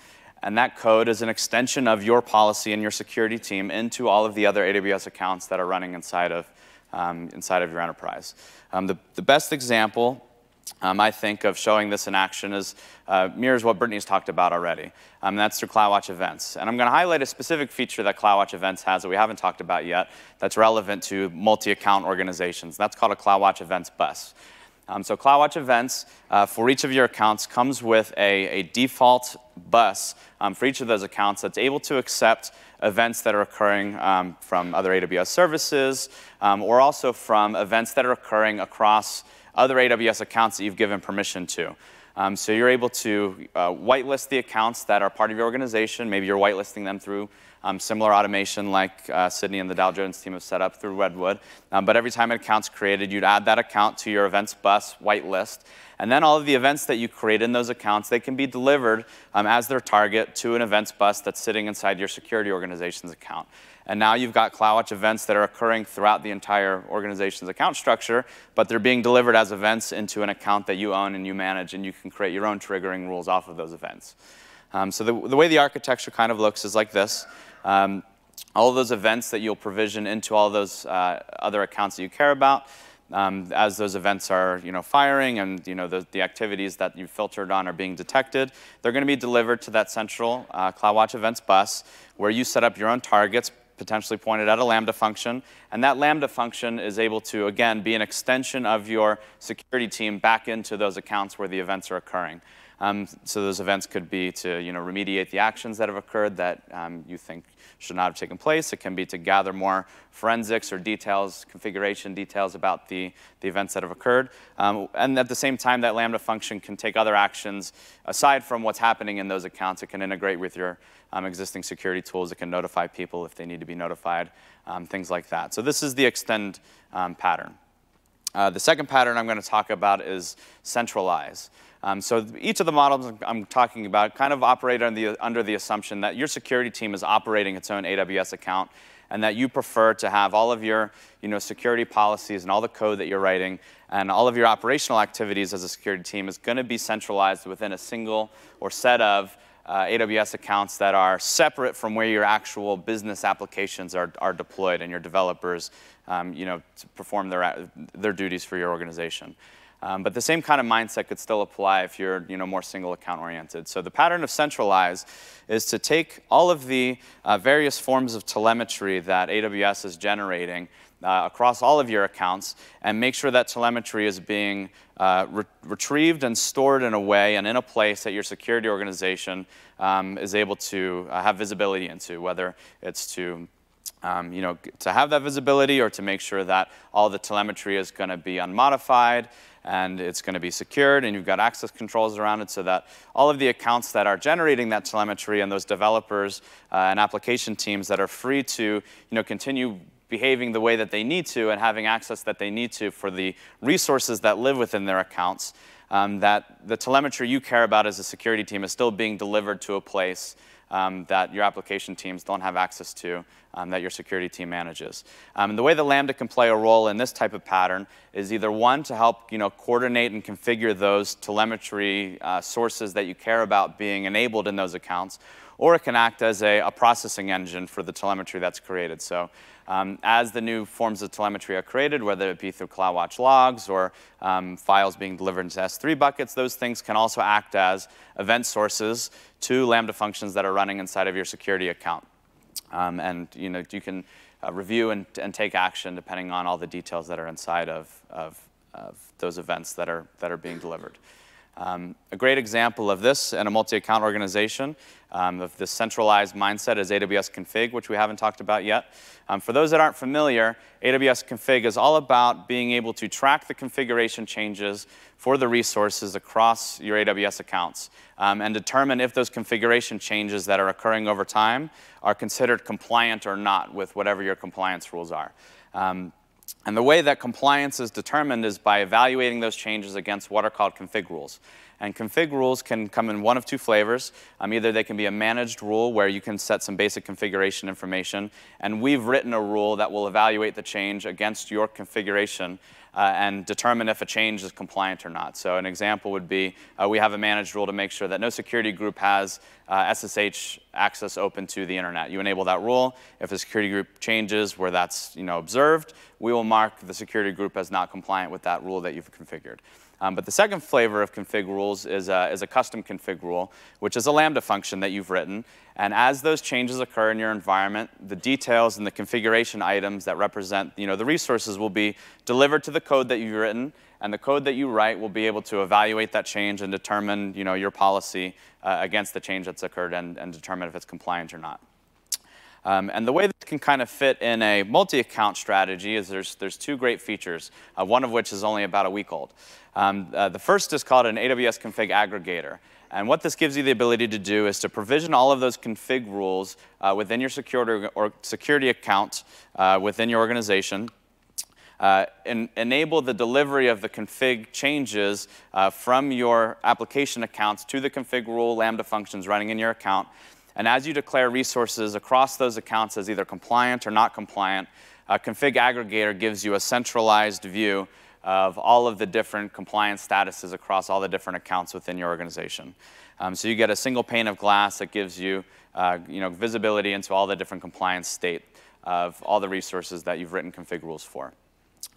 And that code is an extension of your policy and your security team into all of the other AWS accounts that are running inside of your enterprise. The best example, I think, of showing this in action is mirrors what Brittany's talked about already. That's through CloudWatch events. And I'm going to highlight a specific feature that CloudWatch events has that we haven't talked about yet that's relevant to multi-account organizations. That's called a CloudWatch events bus. So CloudWatch events for each of your accounts comes with a default bus for each of those accounts that's able to accept events that are occurring from other AWS services or also from events that are occurring across other AWS accounts that you've given permission to. So you're able to whitelist the accounts that are part of your organization. Maybe you're whitelisting them through similar automation like Sydney and the Dow Jones team have set up through Redwood. But every time an account's created, you'd add that account to your events bus whitelist. And then all of the events that you create in those accounts, they can be delivered as their target to an events bus that's sitting inside your security organization's account. And now you've got CloudWatch events that are occurring throughout the entire organization's account structure, but they're being delivered as events into an account that you own and you manage, and you can create your own triggering rules off of those events. So the way the architecture kind of looks is like this. All of those events that you'll provision into all those other accounts that you care about, as those events are firing and the activities that you've filtered on are being detected, they're going to be delivered to that central CloudWatch events bus where you set up your own targets, potentially pointed at a Lambda function. And that Lambda function is able to, again, be an extension of your security team back into those accounts where the events are occurring. So those events could be to remediate the actions that have occurred that you think should not have taken place. It can be to gather more forensics or details, configuration details about the events that have occurred. And at the same time, that Lambda function can take other actions aside from what's happening in those accounts. It can integrate with your existing security tools. It can notify people if they need to be notified, things like that. So this is the extend pattern. The second pattern I'm going to talk about is centralize. So each of the models I'm talking about kind of operate under the assumption that your security team is operating its own AWS account and that you prefer to have all of your security policies and all the code that you're writing and all of your operational activities as a security team is going to be centralized within a single or set of AWS accounts that are separate from where your actual business applications are deployed and your developers to perform their duties for your organization. But the same kind of mindset could still apply if you're more single account oriented. So the pattern of centralize is to take all of the various forms of telemetry that AWS is generating across all of your accounts and make sure that telemetry is being retrieved and stored in a way and in a place that your security organization is able to have visibility into, whether it's to have that visibility or to make sure that all the telemetry is going to be unmodified and it's going to be secured and you've got access controls around it so that all of the accounts that are generating that telemetry and those developers and application teams that are free to continue behaving the way that they need to and having access that they need to for the resources that live within their accounts, that the telemetry you care about as a security team is still being delivered to a place that your application teams don't have access to, that your security team manages. And the way that Lambda can play a role in this type of pattern is either one, to help coordinate and configure those telemetry sources that you care about being enabled in those accounts, or it can act as a processing engine for the telemetry that's created. So as the new forms of telemetry are created, whether it be through CloudWatch logs or files being delivered into S3 buckets, those things can also act as event sources to Lambda functions that are running inside of your security account. And you can review and take action depending on all the details that are inside of those events that are being delivered. A great example of this in a multi-account organization, of this centralized mindset, is AWS Config, which we haven't talked about yet. For those that aren't familiar, AWS Config is all about being able to track the configuration changes for the resources across your AWS accounts and determine if those configuration changes that are occurring over time are considered compliant or not with whatever your compliance rules are. And the way that compliance is determined is by evaluating those changes against what are called config rules. And config rules can come in one of two flavors. Either they can be a managed rule where you can set some basic configuration information, and we've written a rule that will evaluate the change against your configuration and determine if a change is compliant or not. So an example would be we have a managed rule to make sure that no security group has SSH access open to the internet. You enable that rule. If a security group changes where that's observed, we will mark the security group as not compliant with that rule that you've configured. But the second flavor of config rules is a custom config rule, which is a Lambda function that you've written. And as those changes occur in your environment, the details and the configuration items that represent the resources will be delivered to the code that you've written. And the code that you write will be able to evaluate that change and determine your policy against the change that's occurred and determine if it's compliant or not. And the way this can kind of fit in a multi-account strategy is there's two great features, one of which is only about a week old. The first is called an AWS Config Aggregator. And what this gives you the ability to do is to provision all of those config rules within your security account within your organization, and enable the delivery of the config changes from your application accounts to the config rule Lambda functions running in your account. And as you declare resources across those accounts as either compliant or not compliant, Config Aggregator gives you a centralized view of all of the different compliance statuses across all the different accounts within your organization. So you get a single pane of glass that gives you, visibility into all the different compliance state of all the resources that you've written config rules for.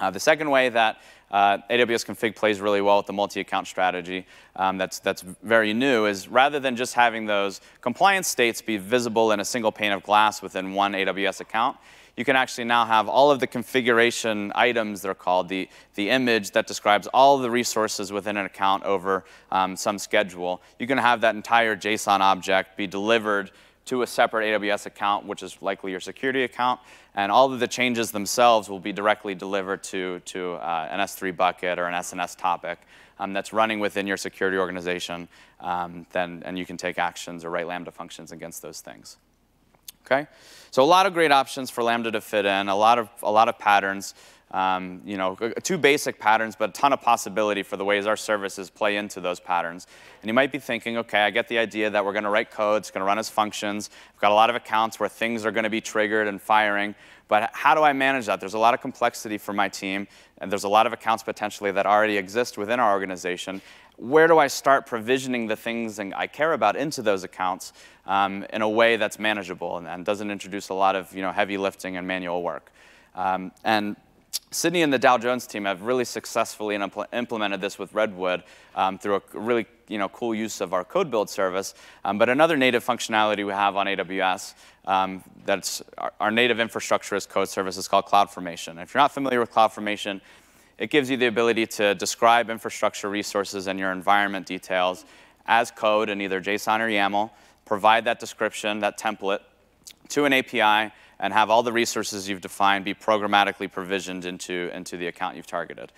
The second way that AWS Config plays really well with the multi-account strategy that's very new is rather than just having those compliance states be visible in a single pane of glass within one AWS account, you can actually now have all of the configuration items, they're called, the image that describes all the resources within an account over some schedule. You can have that entire JSON object be delivered to a separate AWS account, which is likely your security account, and all of the changes themselves will be directly delivered to an S3 bucket or an SNS topic that's running within your security organization, and you can take actions or write Lambda functions against those things. Okay, so a lot of great options for Lambda to fit in, a lot of patterns, two basic patterns, but a ton of possibility for the ways our services play into those patterns. And you might be thinking, okay, I get the idea that we're going to write code, it's going to run as functions. I've got a lot of accounts where things are going to be triggered and firing, but how do I manage that? There's a lot of complexity for my team, and there's a lot of accounts potentially that already exist within our organization. Where do I start provisioning the things I care about into those accounts in a way that's manageable and doesn't introduce a lot of heavy lifting and manual work? And Sydney and the Dow Jones team have really successfully implemented this with Redwood through a really cool use of our CodeBuild service. But another native functionality we have on AWS, that's our native infrastructure as code service, is called CloudFormation. If you're not familiar with CloudFormation, it gives you the ability to describe infrastructure resources and your environment details as code in either JSON or YAML, provide that description, that template, to an API, and have all the resources you've defined be programmatically provisioned into the account you've targeted.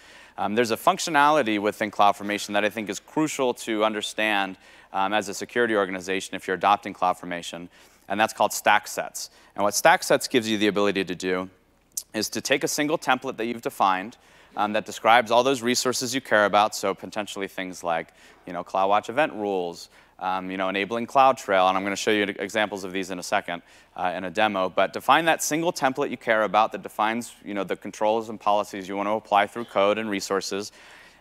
There's a functionality within CloudFormation that I think is crucial to understand as a security organization if you're adopting CloudFormation, and that's called Stack Sets. And what Stack Sets gives you the ability to do is to take a single template that you've defined, that describes all those resources you care about, so potentially things like, CloudWatch event rules, enabling CloudTrail, and I'm going to show you examples of these in a second in a demo, but define that single template you care about that defines, the controls and policies you want to apply through code and resources,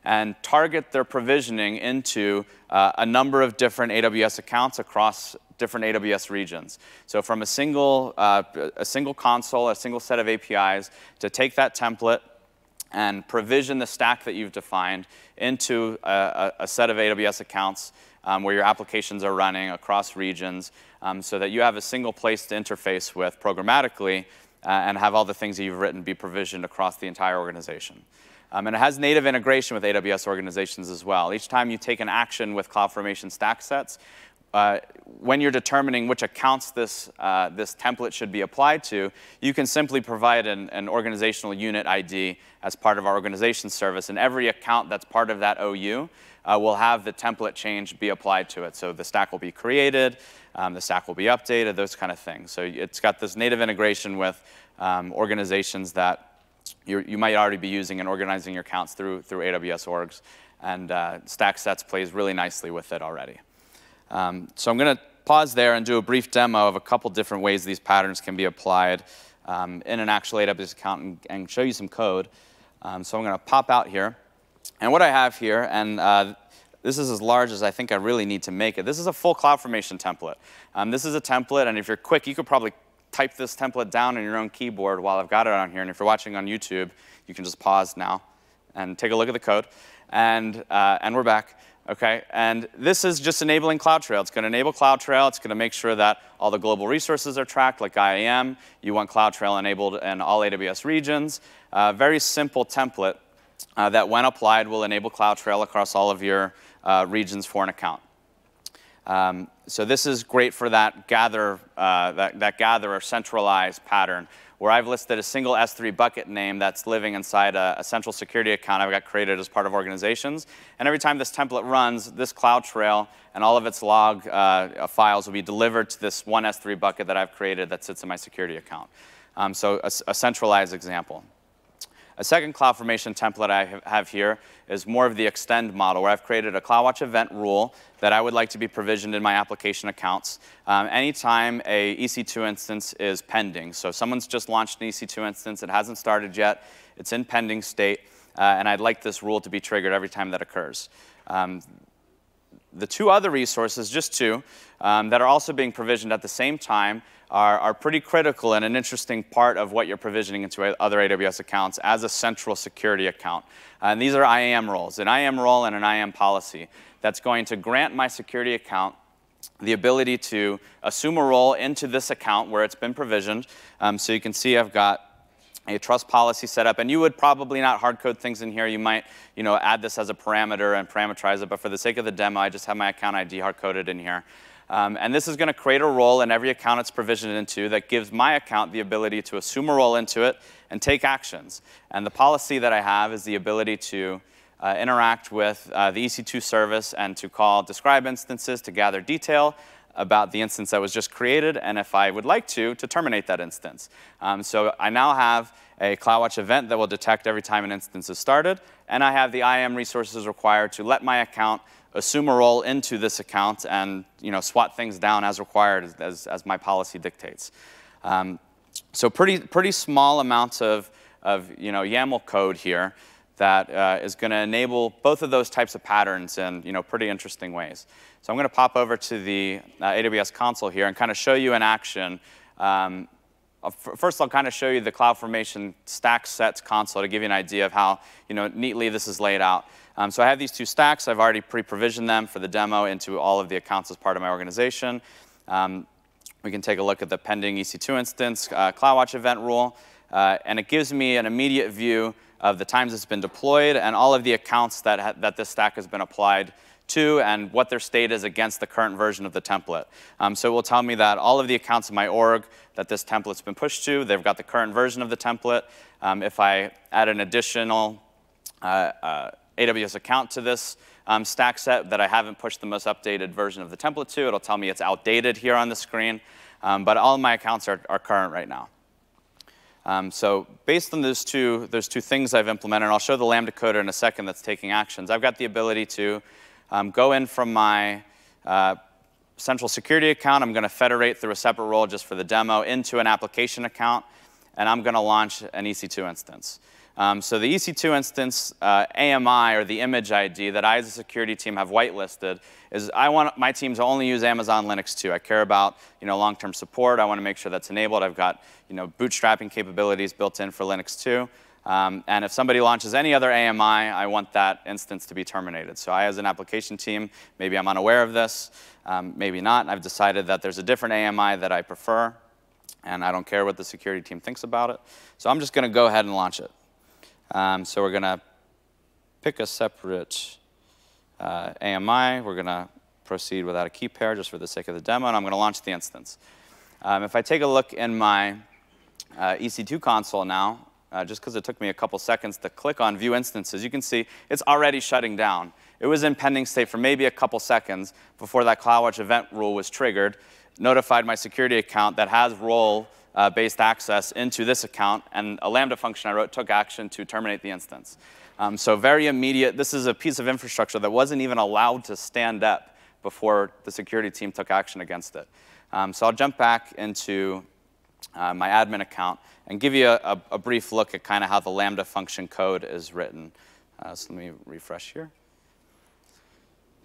and target their provisioning into a number of different AWS accounts across different AWS regions. So from a single console, a single set of APIs, to take that template and provision the stack that you've defined into a set of AWS accounts where your applications are running across regions so that you have a single place to interface with programmatically and have all the things that you've written be provisioned across the entire organization. And it has native integration with AWS organizations as well. Each time you take an action with CloudFormation Stack Sets, when you're determining which accounts this template should be applied to, you can simply provide an organizational unit ID as part of our organization service, and every account that's part of that OU will have the template change be applied to it. So the stack will be created, the stack will be updated, those kind of things. So it's got this native integration with organizations that you might already be using and organizing your accounts through AWS orgs, and Stack Sets plays really nicely with it already. So I'm going to pause there and do a brief demo of a couple different ways these patterns can be applied in an actual AWS account and show you some code. So I'm going to pop out here. And what I have here, and this is as large as I think I really need to make it. This is a full CloudFormation template. This is a template, and if you're quick, you could probably type this template down on your own keyboard while I've got it on here. And if you're watching on YouTube, you can just pause now and take a look at the code. And we're back. Okay, and this is just enabling CloudTrail. It's going to enable CloudTrail. It's going to make sure that all the global resources are tracked, like IAM. You want CloudTrail enabled in all AWS regions. Very simple template that, when applied, will enable CloudTrail across all of your regions for an account. So this is great for that gather or centralized pattern, where I've listed a single S3 bucket name that's living inside a central security account I've got created as part of organizations. And every time this template runs, this CloudTrail and all of its log files will be delivered to this one S3 bucket that I've created that sits in my security account. So a centralized example. A second CloudFormation template I have here is more of the extend model, where I've created a CloudWatch event rule that I would like to be provisioned in my application accounts anytime a EC2 instance is pending. So if someone's just launched an EC2 instance, it hasn't started yet, it's in pending state, and I'd like this rule to be triggered every time that occurs. The two other resources, just two, that are also being provisioned at the same time are pretty critical and an interesting part of what you're provisioning into other AWS accounts as a central security account. And these are IAM roles, an IAM role and an IAM policy that's going to grant my security account the ability to assume a role into this account where it's been provisioned. So you can see I've got a trust policy set up, and you would probably not hard code things in here. You might, you know, add this as a parameter and parameterize it, but for the sake of the demo, I just have my account ID hard coded in here. And this is going to create a role in every account it's provisioned into that gives my account the ability to assume a role into it and take actions. And the policy that I have is the ability to interact with the EC2 service and to call describe instances to gather detail about the instance that was just created, and if I would like to terminate that instance. So I now have a CloudWatch event that will detect every time an instance is started, and I have the IAM resources required to let my account assume a role into this account and, you know, swat things down as required as my policy dictates. So pretty small amounts of YAML code here that is going to enable both of those types of patterns in, pretty interesting ways. So I'm going to pop over to the AWS console here and kind of show you in action. First, I'll kind of show you the CloudFormation Stack Sets console to give you an idea of how neatly this is laid out. So I have these two stacks. I've already pre-provisioned them for the demo into all of the accounts as part of my organization. We can take a look at the pending EC2 instance CloudWatch event rule, and it gives me an immediate view of the times it's been deployed and all of the accounts that this stack has been applied to and what their state is against the current version of the template. So it will tell me that all of the accounts in my org that this template's been pushed to, they've got the current version of the template. If I add an additional AWS account to this stack set that I haven't pushed the most updated version of the template to, it'll tell me it's outdated here on the screen. But all of my accounts are current right now. So based on those two things I've implemented, and I'll show the Lambda coder in a second that's taking actions, I've got the ability to go in from my central security account. I'm going to federate through a separate role just for the demo into an application account, and I'm going to launch an EC2 instance. So the EC2 instance AMI, or the image ID, that I as a security team have whitelisted is I want my team to only use Amazon Linux 2. I care about long-term support. I want to make sure that's enabled. I've got bootstrapping capabilities built in for Linux 2. And if somebody launches any other AMI, I want that instance to be terminated. So I, as an application team, maybe I'm unaware of this, maybe not. I've decided that there's a different AMI that I prefer, and I don't care what the security team thinks about it. So I'm just going to go ahead and launch it. So we're going to pick a separate AMI. We're going to proceed without a key pair just for the sake of the demo, and I'm going to launch the instance. If I take a look in my EC2 console now, just because it took me a couple seconds to click on View Instances, you can see it's already shutting down. It was in pending state for maybe a couple seconds before that CloudWatch event rule was triggered, notified my security account that has role-based access into this account, and a Lambda function I wrote took action to terminate the instance. So very immediate. This is a piece of infrastructure that wasn't even allowed to stand up before the security team took action against it. So I'll jump back into my admin account and give you a brief look at kind of how the Lambda function code is written. So let me refresh here.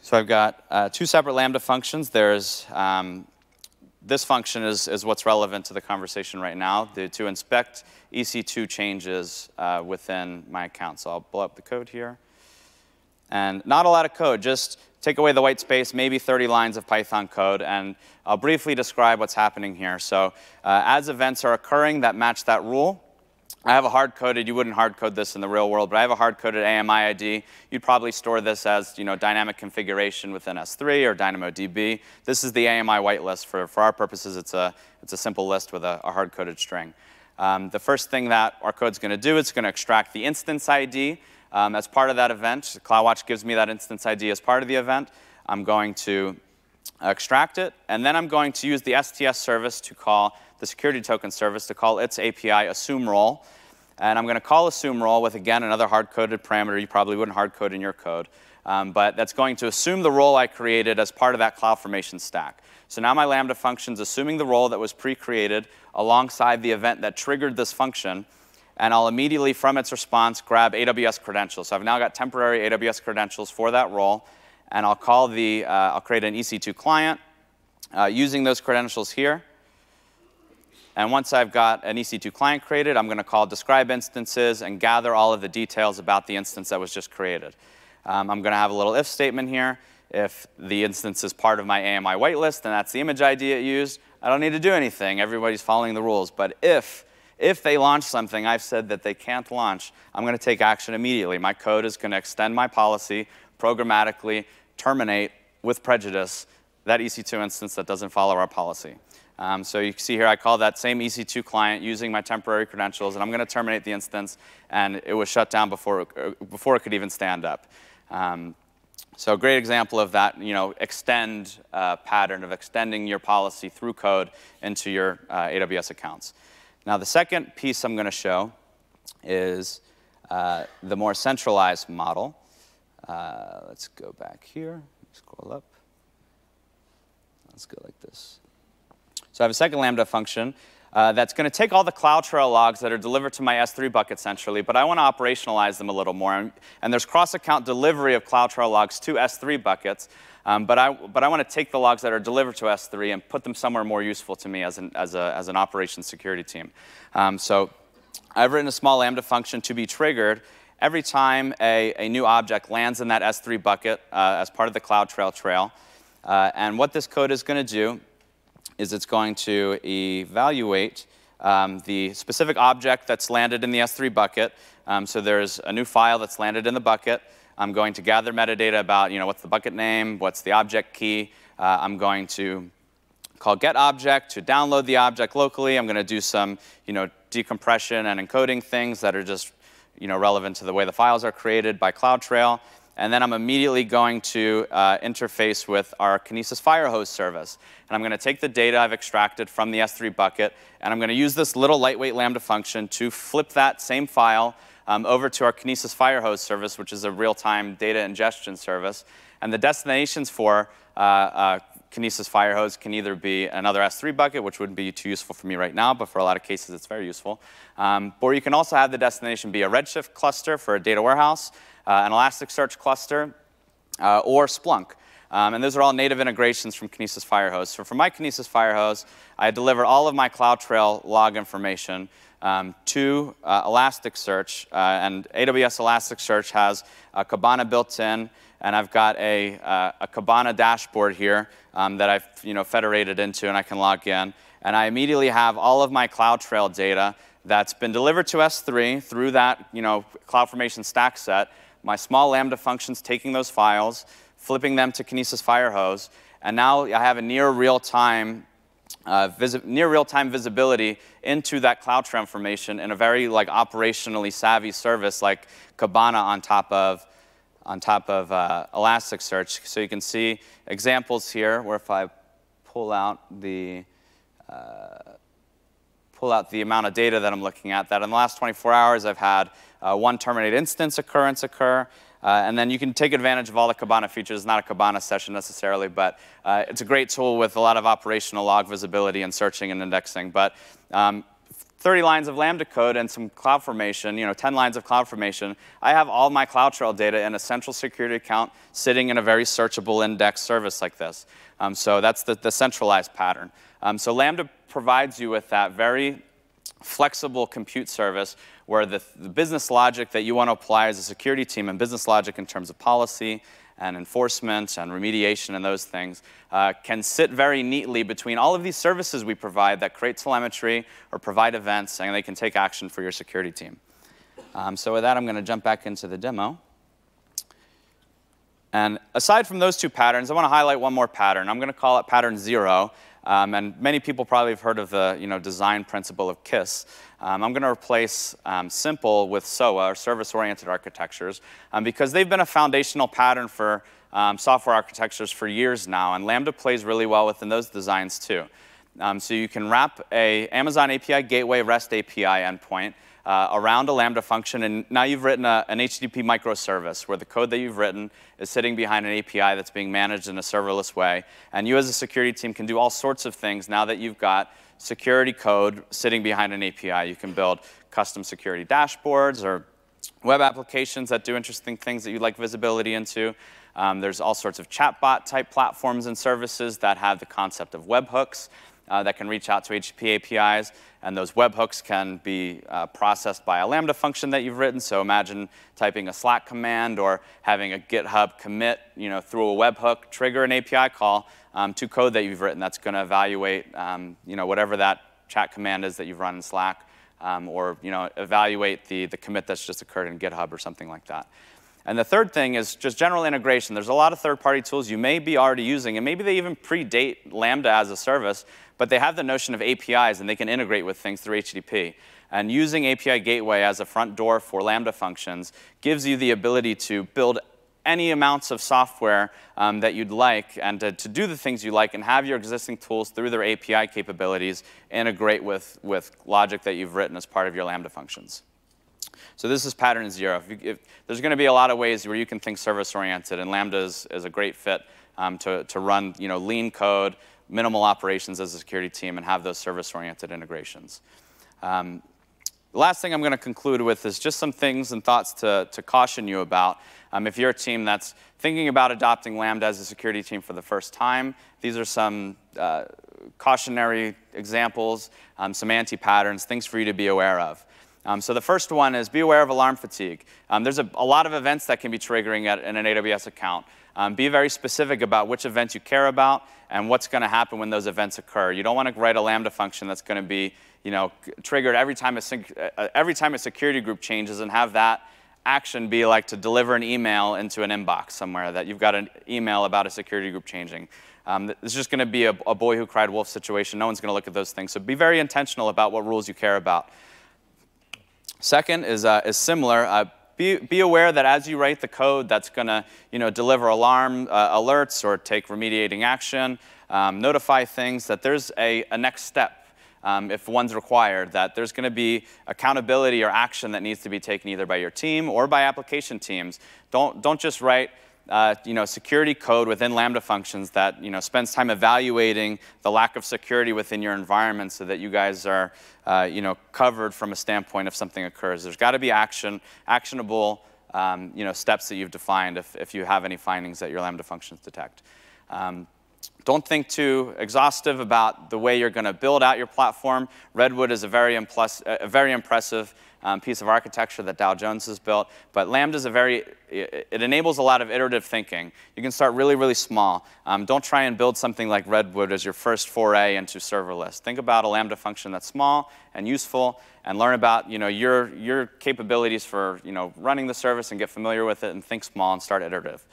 So I've got two separate Lambda functions. There's this function is what's relevant to the conversation right now, to inspect EC2 changes within my account. So I'll blow up the code here. And not a lot of code, just take away the white space, maybe 30 lines of Python code, and I'll briefly describe what's happening here. So as events are occurring that match that rule, I have a hard-coded, you wouldn't hard-code this in the real world, but I have a hard-coded AMI ID. You'd probably store this as dynamic configuration within S3 or DynamoDB. This is the AMI whitelist. For our purposes, it's a simple list with a hard-coded string. The first thing that our code's going to do, it's going to extract the instance ID as part of that event. CloudWatch gives me that instance ID as part of the event. I'm going to extract it, and then I'm going to use the STS service to call the security token service to call its API assume role, And I'm going to call assume role with, again, another hard-coded parameter you probably wouldn't hard-code in your code. But that's going to assume the role I created as part of that CloudFormation stack. So now my Lambda function's assuming the role that was pre-created alongside the event that triggered this function. And I'll immediately, from its response, grab AWS credentials. So I've now got temporary AWS credentials for that role. And I'll call the, I'll create an EC2 client using those credentials here. And once I've got an EC2 client created, I'm going to call describe instances and gather all of the details about the instance that was just created. I'm going to have a little if statement here. If the instance is part of my AMI whitelist, then that's the image ID it used. I don't need to do anything. Everybody's following the rules. But if they launch something I've said that they can't launch, I'm going to take action immediately. My code is going to extend my policy, programmatically terminate with prejudice that EC2 instance that doesn't follow our policy. So you can see here I call that same EC2 client using my temporary credentials, and I'm going to terminate the instance, and it was shut down before it could even stand up. So a great example of that, you know, extend pattern of extending your policy through code into your AWS accounts. Now the second piece I'm going to show is the more centralized model. Let's go back here, scroll up. Let's go like this. So I have a second Lambda function that's going to take all the CloudTrail logs that are delivered to my S3 bucket centrally, but I want to operationalize them a little more. And there's cross-account delivery of CloudTrail logs to S3 buckets, but I want to take the logs that are delivered to S3 and put them somewhere more useful to me as an operations security team. So I've written a small Lambda function to be triggered every time a new object lands in that S3 bucket as part of the CloudTrail trail. And what this code is going to do is it's going to evaluate the specific object that's landed in the S3 bucket. So there's a new file that's landed in the bucket. I'm going to gather metadata about, you know, what's the bucket name, what's the object key. I'm going to call get object to download the object locally. I'm going to do some, you know, decompression and encoding things that are just, you know, relevant to the way the files are created by CloudTrail. And then I'm immediately going to interface with our Kinesis Firehose service. And I'm going to take the data I've extracted from the S3 bucket, and I'm going to use this little lightweight Lambda function to flip that same file over to our Kinesis Firehose service, which is a real-time data ingestion service. And the destinations for Kinesis Firehose can either be another S3 bucket, which wouldn't be too useful for me right now, but for a lot of cases it's very useful. Or you can also have the destination be a Redshift cluster for a data warehouse, an Elasticsearch cluster, or Splunk. And those are all native integrations from Kinesis Firehose. So for my Kinesis Firehose, I deliver all of my CloudTrail log information to Elasticsearch, and AWS Elasticsearch has Kibana built in, and I've got a Kibana dashboard here that I've, you know, federated into, and I can log in. And I immediately have all of my CloudTrail data that's been delivered to S3 through that, you know, CloudFormation stack set. My small Lambda function's taking those files, flipping them to Kinesis Firehose, and now I have a near real-time visibility into that CloudTrail information in a very, like, operationally savvy service like Kibana on top of Elasticsearch. So you can see examples here where if I pull out the amount of data that I'm looking at, that in the last 24 hours I've had one terminate instance occurrence occur. And then you can take advantage of all the Kibana features. It's not a Kibana session necessarily, but it's a great tool with a lot of operational log visibility and searching and indexing. But 30 lines of Lambda code and some CloudFormation, you know, 10 lines of CloudFormation, I have all my CloudTrail data in a central security account sitting in a very searchable index service like this. So that's the centralized pattern. So Lambda provides you with that very flexible compute service where the business logic that you want to apply as a security team, and business logic in terms of policy and enforcement and remediation and those things, can sit very neatly between all of these services we provide that create telemetry or provide events, and they can take action for your security team. So with that, I'm going to jump back into the demo. And aside from those two patterns, I want to highlight one more pattern. I'm going to call it pattern 0. And many people probably have heard of the, you know, design principle of KISS. I'm going to replace simple with SOA, or service-oriented architectures, because they've been a foundational pattern for software architectures for years now, and Lambda plays really well within those designs too. So you can wrap an Amazon API Gateway REST API endpoint around a Lambda function, and now you've written an HTTP microservice where the code that you've written is sitting behind an API that's being managed in a serverless way, and you as a security team can do all sorts of things now that you've got security code sitting behind an API. You can build custom security dashboards or web applications that do interesting things that you'd like visibility into. There's all sorts of chatbot type platforms and services that have the concept of webhooks that can reach out to HTTP APIs, and those webhooks can be processed by a Lambda function that you've written. So imagine typing a Slack command or having a GitHub commit, through a webhook trigger an API call to code that you've written that's going to evaluate, whatever that chat command is that you've run in Slack, or evaluate the commit that's just occurred in GitHub or something like that. And the third thing is just general integration. There's a lot of third-party tools you may be already using, and maybe they even predate Lambda as a service, but they have the notion of APIs, and they can integrate with things through HTTP. And using API Gateway as a front door for Lambda functions gives you the ability to build any amounts of software that you'd like, and to do the things you like, and have your existing tools through their API capabilities integrate with logic that you've written as part of your Lambda functions. So this is pattern zero. There's going to be a lot of ways where you can think service-oriented, and Lambda is a great fit to run lean code, minimal operations as a security team, and have those service-oriented integrations. The last thing I'm going to conclude with is just some things and thoughts to caution you about. If you're a team that's thinking about adopting Lambda as a security team for the first time, these are some cautionary examples, some anti-patterns, things for you to be aware of. So the first one is be aware of alarm fatigue. There's a lot of events that can be triggering in an AWS account. Be very specific about which events you care about and what's going to happen when those events occur. You don't want to write a Lambda function that's going to be triggered every time a security group changes, and have that action be like to deliver an email into an inbox somewhere that you've got an email about a security group changing. It's just going to be a boy who cried wolf situation. No one's going to look at those things. So be very intentional about what rules you care about. Second is similar. Be aware that as you write the code that's going to deliver alarm alerts or take remediating action, notify things, that there's a next step if one's required, that there's going to be accountability or action that needs to be taken either by your team or by application teams. Don't just write security code within Lambda functions that spends time evaluating the lack of security within your environment, so that you guys are covered from a standpoint if something occurs. There's got to be actionable steps that you've defined if you have any findings that your Lambda functions detect. Don't think too exhaustive about the way you're going to build out your platform. Redwood is a very impressive piece of architecture that Dow Jones has built, but Lambda is it enables a lot of iterative thinking. You can start really, really small. Don't try and build something like Redwood as your first foray into serverless. Think about a Lambda function that's small and useful, and learn about your capabilities for running the service, and get familiar with it, and think small and start iterative.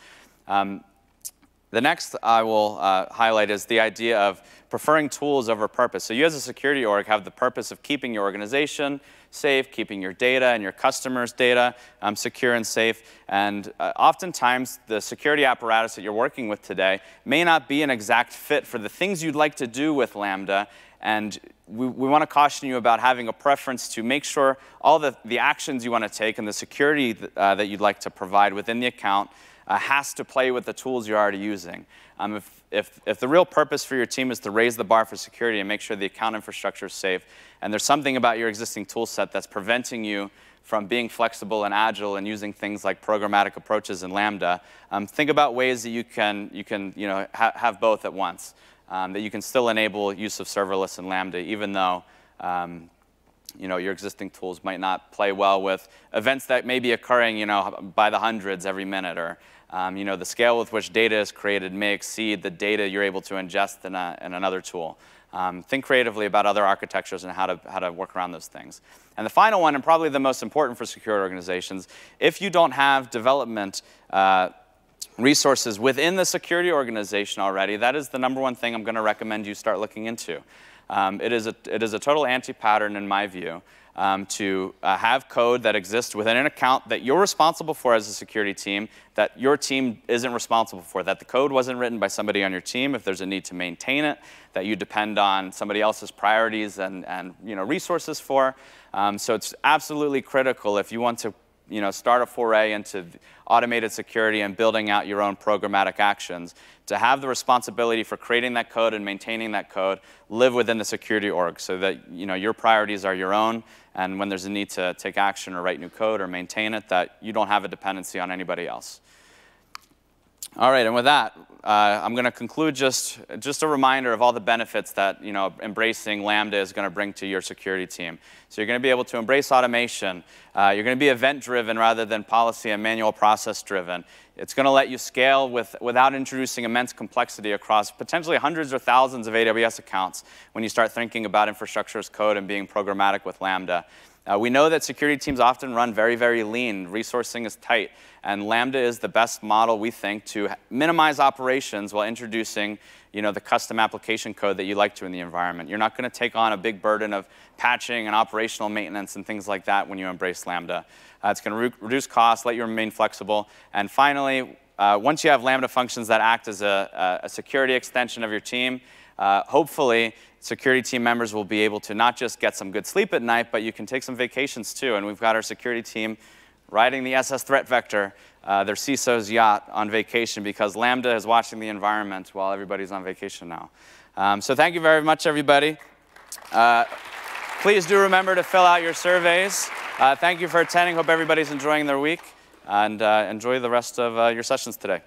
The next I will highlight is the idea of preferring tools over purpose. So you as a security org have the purpose of keeping your organization safe, keeping your data and your customers' data secure and safe. And oftentimes, the security apparatus that you're working with today may not be an exact fit for the things you'd like to do with Lambda. And we want to caution you about having a preference to make sure all the actions you want to take and the security that you'd like to provide within the account has to play with the tools you're already using. If the real purpose for your team is to raise the bar for security and make sure the account infrastructure is safe, and there's something about your existing tool set that's preventing you from being flexible and agile and using things like programmatic approaches in Lambda, think about ways that you can have both at once, that you can still enable use of serverless in Lambda, even though your existing tools might not play well with events that may be occurring by the hundreds every minute, or the scale with which data is created may exceed the data you're able to ingest in another tool. Think creatively about other architectures and how to work around those things. And the final one, and probably the most important for secure organizations, if you don't have development resources within the security organization already, that is the #1 thing I'm going to recommend you start looking into. It is a total anti-pattern in my view, to have code that exists within an account that you're responsible for as a security team, that your team isn't responsible for, that the code wasn't written by somebody on your team if there's a need to maintain it, that you depend on somebody else's priorities and resources for. So it's absolutely critical if you want to start a foray into automated security and building out your own programmatic actions, to have the responsibility for creating that code and maintaining that code live within the security org so that your priorities are your own, and when there's a need to take action or write new code or maintain it, that you don't have a dependency on anybody else. All right, and with that, I'm going to conclude just a reminder of all the benefits that embracing Lambda is going to bring to your security team. So you're going to be able to embrace automation. You're going to be event-driven rather than policy and manual process-driven. It's going to let you scale without introducing immense complexity across potentially hundreds or thousands of AWS accounts when you start thinking about infrastructure as code and being programmatic with Lambda. We know that security teams often run very, very lean. Resourcing is tight. And Lambda is the best model, we think, to minimize operations while introducing the custom application code that you like to in the environment. You're not going to take on a big burden of patching and operational maintenance and things like that when you embrace Lambda. It's going to reduce costs, let you remain flexible. And finally, once you have Lambda functions that act as a security extension of your team, hopefully, security team members will be able to not just get some good sleep at night, but you can take some vacations too. And we've got our security team riding the SS threat vector, their CISO's yacht, on vacation because Lambda is watching the environment while everybody's on vacation now. So thank you very much, everybody. Please do remember to fill out your surveys. Thank you for attending. Hope everybody's enjoying their week. And enjoy the rest of your sessions today.